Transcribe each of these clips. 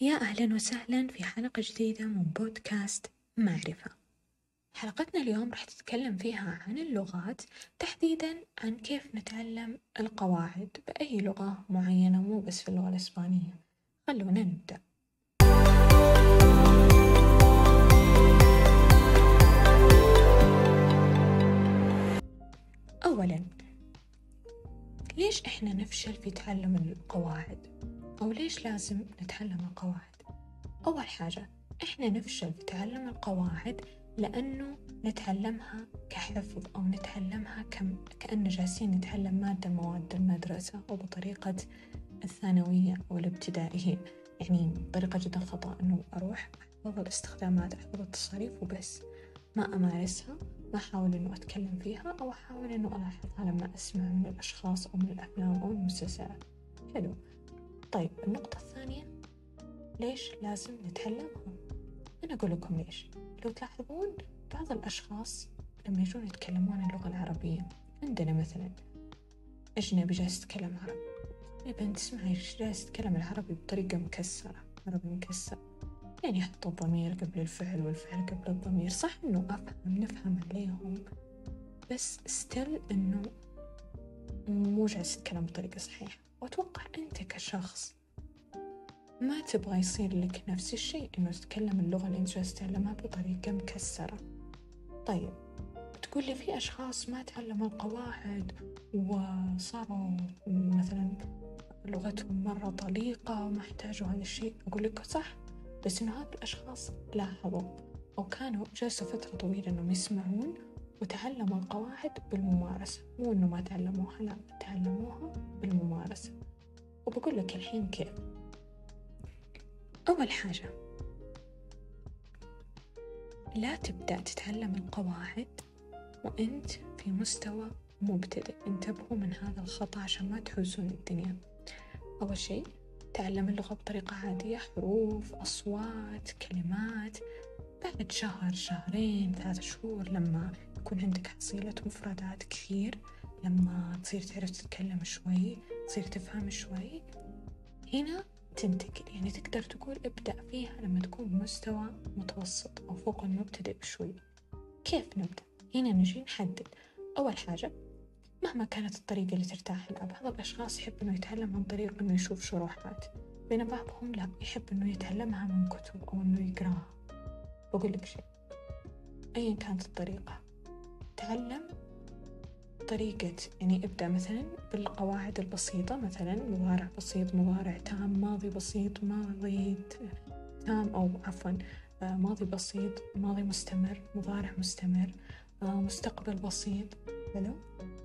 يا أهلا وسهلا في حلقة جديدة من بودكاست معرفة. حلقتنا اليوم راح تتكلم فيها عن اللغات، تحديدا عن كيف نتعلم القواعد بأي لغة معينة، مو بس في اللغة الإسبانية. خلونا نبدأ. أولا، ليش إحنا نفشل في تعلم القواعد؟ أو ليش لازم نتعلم القواعد؟ أول حاجة، إحنا نفشل في تعلم القواعد لأنه نتعلمها كحفظ، أو نتعلمها كأن جالسين نتعلم مادة مواد المدرسة، أو بطريقة الثانوية أو الابتدائية. يعني طريقة جدا خطأ أنه أروح أحفظ الاستخدامات، أحفظ التصاريف وبس، ما أمارسها، ما أحاول أنه أتكلم فيها، أو أحاول أنه ألاحظها لما أسمع من الأشخاص أو من الأفلام أو المسلسلات. حلو. طيب، النقطة الثانية، ليش لازم نتعلمهم؟ أنا أقول لكم ليش. لو تلاحظون بعض الأشخاص لما يجون يتكلمون اللغة العربية، عندنا مثلا أجنبي جالس يتكلم عربي، يبقى تسمعي جالس يتكلم العربي بطريقة مكسرة، عربي مكسر، يعني يحط الضمير قبل الفعل والفعل قبل الضمير. صح إنه أفهم نفهم عليهم، بس استل إنه مو جالس يتكلم بطريقة صحيحة. وأتوقع أنت كشخص ما تبغى يصير لك نفس الشيء، إنه تتكلم اللغة اللي أنت جالس تتعلمها بطريقة مكسرة. طيب، تقول لي في أشخاص ما تعلموا القواعد وصاروا مثلا لغتهم مرة طليقة وما احتاجوا هذا الشيء. أقول لك صح، بس إنه هذول الأشخاص لاحظوا أو كانوا جلسوا فترة طويلة إنهم يسمعون وتعلموا القواعد بالممارسة، مو إنه ما تعلموها، لا، تعلموها بالممارسة. وبقول لك الحين كيف. أول حاجة، لا تبدأ تتعلم القواعد وأنت في مستوى مبتدئ. انتبهوا من هذا الخطأ عشان ما تحوزون الدنيا. أول شيء، تعلم اللغة بطريقة عادية، حروف، أصوات، كلمات. بعد شهر، شهرين، 3 شهور، لما يكون عندك حصيلة مفردات كثير، لما تصير تعرف تتكلم شوي، تصير تفهم شوي، هنا تنتقل. يعني تقدر تقول ابدأ فيها لما تكون بمستوى متوسط أو فوق المبتدئ بشوي. كيف نبدأ؟ هنا نجي نحدد. أول حاجة، مهما كانت الطريقة اللي ترتاح لها، بعض الأشخاص يحب إنه يتعلم عن طريق إنه يشوف شروحات، بينما بعضهم لا، يحب إنه يتعلمها من كتب أو إنه يقراها. بقول لك شيء، أيا كانت الطريقة، تعلم طريقة. يعني ابدأ مثلا بالقواعد البسيطة، مثلا مضارع بسيط، مضارع تام، ماضي بسيط، ماضي تام، أو عفوا ماضي بسيط، ماضي مستمر، مضارع مستمر، مستقبل بسيط. حلو،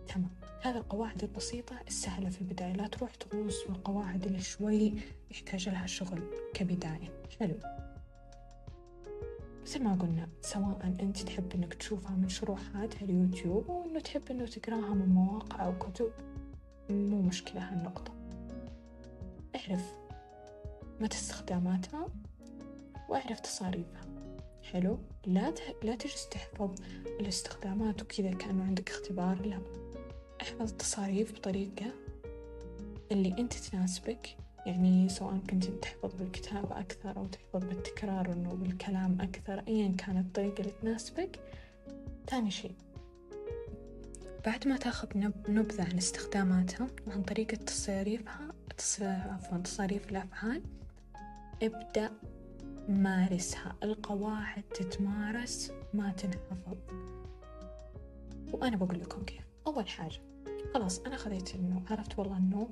تمام. هذه القواعد البسيطة السهلة في البداية، لا تروح تغوص بالقواعد اللي شوي يحتاج لها شغل كبداية. حلو، مثل ما قلنا، سواء أنت تحب أنك تشوفها من شروحات على اليوتيوب، أو أنه تحب أنه تقراها من مواقع أو كتب، مو مشكلة هالنقطة. اعرف متى استخداماتها واعرف تصاريفها. حلو، لا تجلس تحفظ الاستخدامات وكذا كأنه عندك اختبار، لا، احفظ التصاريف بطريقة اللي أنت تناسبك. يعني سواء كنت تحفظ بالكتابة أكثر، أو تحفظ بالتكرار أو بالكلام أكثر، أيا كانت الطريقة اللي تناسبك. ثاني شيء، بعد ما تاخذ نبذة عن استخداماتها وعن طريقة تصاريفها، تصاريف الأفعال، ابدأ مارسها. القواعد تتمارس ما تنحفظ. وأنا بقول لكم كيف. أول حاجة، خلاص أنا خذيت إنه عرفت والله إنه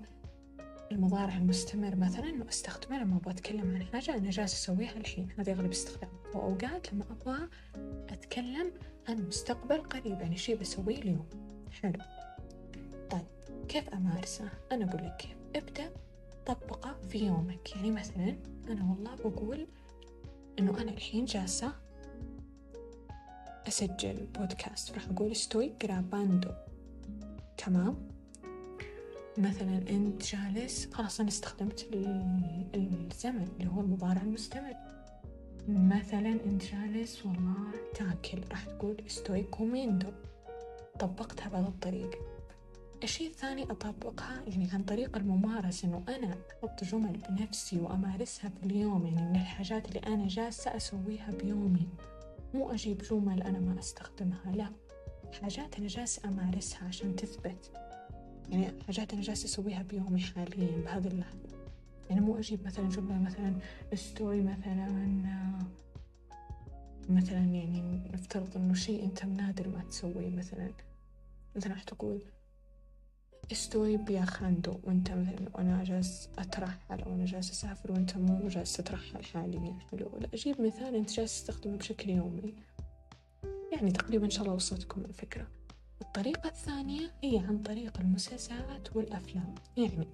المضارع المستمر مثلاً إنه أستخدمه لما أبغى أتكلم عن حاجة أنا جالسة أسويها الحين، هذا أغلب استخدام. وأوقات لما أبغى أتكلم عن مستقبل قريب، يعني شيء بسويه اليوم. حلو، طيب كيف أمارسه؟ أنا أقول لك كيف. ابدأ طبقه في يومك. يعني مثلاً أنا والله بقول إنه أنا الحين جالسة أسجل بودكاست، راح أقول استوي جراباندو. تمام. مثلا أنت جالس، خلاص أنا استخدمت الزمن اللي هو المضارع المستمر. مثلا أنت جالس والله تاكل، راح تقول استوي كوميندو. طبقتها بهذه الطريقة. الشيء الثاني أطبقها يعني عن طريق الممارسة، إنه أنا أحط جمل بنفسي وأمارسها في اليوم، يعني من الحاجات اللي أنا جالسة أسويها بيومي، مو أجيب جمل أنا ما أستخدمها، لا، حاجات أنا جالسة أمارسها عشان تثبت، يعني حاجات أنا جالسة أسويها بيومي حاليا بهذه اللحظة، يعني مو أجيب مثلا جملة مثلا ستوري مثلا يعني نفترض إنه شيء أنت نادر ما تسويه، مثلا راح تقول ستوري بيا خندو وأنت مثلا أنا جالس أترحل أو أنا جالس أسافر وأنت مو جالس تترحل حاليا، حلو، لا أجيب مثال أنت جالس تستخدمه بشكل يومي. يعني تقريبا إن شاء الله وصلتكم الفكرة. الطريقة الثانية هي عن طريق المسلسلات والأفلام، يعني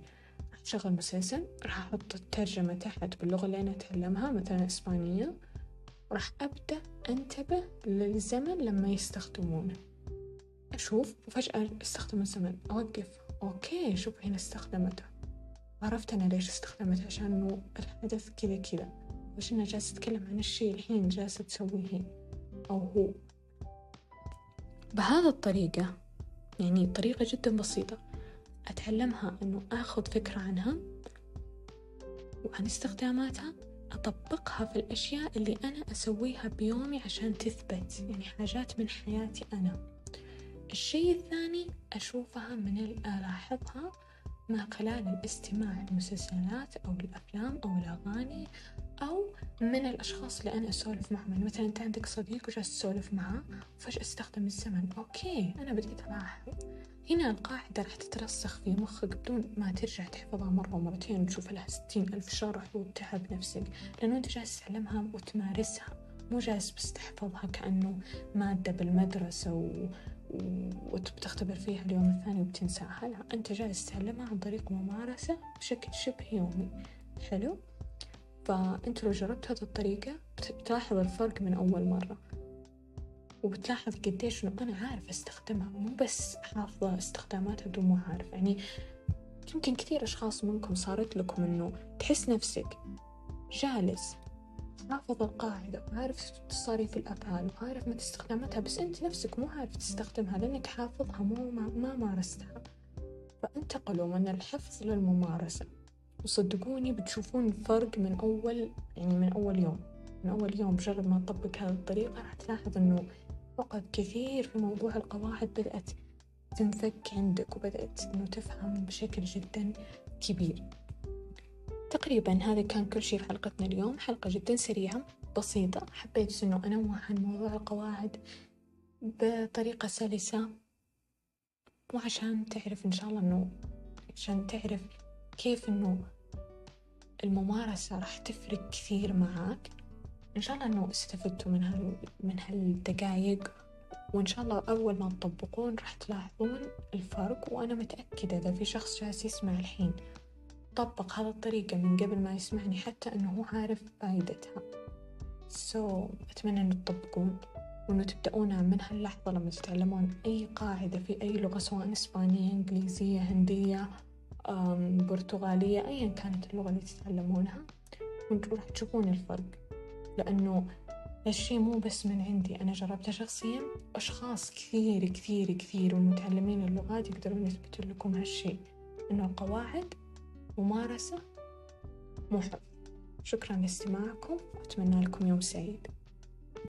أشغل مسلسل راح أحط الترجمة تحت باللغة اللي أنا أتعلمها مثلا إسبانية، وراح أبدأ أنتبه للزمن لما يستخدمونه، أشوف وفجأة استخدم الزمن أوقف، أوكي شوف هنا استخدمته، عرفت أنا ليش استخدمته، عشان إنه الحدث كذا كذا، وش أنا جالسة أتكلم عن الشيء الحين جالسة تسويه أو هو. بهذا الطريقة يعني طريقة جدا بسيطة أتعلمها، إنه أخذ فكرة عنها وعن استخداماتها، أطبقها في الأشياء اللي أنا أسويها بيومي عشان تثبت، يعني حاجات من حياتي أنا. الشيء الثاني أشوفها من ألاحظها ما خلال الاستماع للمسلسلات أو الأفلام أو الأغاني أو من الأشخاص اللي أنا أسولف معهم، مثلا أنت عندك صديق وجالس تسولف معه وفجأة استخدم الزمن، أوكي أنا بدأت ألاحظ هنا، القاعدة راح تترسخ في مخك بدون ما ترجع تحفظها مرة ومرتين وتشوف لها 60,000 شرح وتتعب نفسك، لأنه أنت جالس تعلمها وتمارسها، مو جالس بس تحفظها كأنه مادة بالمدرسة وبتختبر فيها اليوم الثاني وبتنساها، لا أنت جالس تعلمها عن طريق ممارسة بشكل شبه يومي، حلو؟ فأنت لو جربت هذه الطريقة بتلاحظ الفرق من أول مرة، وبتلاحظ قديش إنه أنا عارف أستخدمها، مو بس حافظة استخداماتها بدون ما أعرف. يعني يمكن كثير أشخاص منكم صارت لكم إنه تحس نفسك جالس حافظ القاعدة وعارف تصاريف الأفعال وعارف متى استخدامتها، بس أنت نفسك مو عارف تستخدمها لأنك حافظها ما مارستها. فانتقلوا من الحفظ للممارسة، وصدقوني بتشوفون فرق من أول، يعني من أول يوم بجرب ما أطبق هذه الطريقة راح تلاحظ إنه فقط كثير في موضوع القواعد بدأت تنفك عندك وبدأت إنه تفهم بشكل جدا كبير. تقريبا هذا كان كل شيء في حلقتنا اليوم، حلقة جدا سريعة بسيطة، حبيت إنه أنوه عن موضوع القواعد بطريقة سلسة، وعشان تعرف إن شاء الله إنه عشان تعرف كيف إنه الممارسة راح تفرق كثير معاك. إن شاء الله إنه استفدتوا من هالدقايق، وإن شاء الله أول ما تطبقون راح تلاحظون الفرق، وأنا متأكدة إذا في شخص جالس يسمع الحين طبق هذه الطريقة من قبل ما يسمعني حتى أنه هو عارف فائدتها. أتمنى أنه تطبقون وأنه تبدأونها من هاللحظة لما تتعلمون أي قاعدة في أي لغة، سواء إسبانية، إنجليزية، هندية، برتغالية، أيا كانت اللغة اللي تتعلمونها، وأنتوا راح تشوفون الفرق، لأنه هالشي مو بس من عندي، أنا جربتها شخصيا، أشخاص كثير كثير كثير والمتعلمين اللغات يقدرون يثبتوا لكم هالشي، أنه القواعد ممارسة مو حفظ. شكرا لاستماعكم وأتمنى لكم يوم سعيد.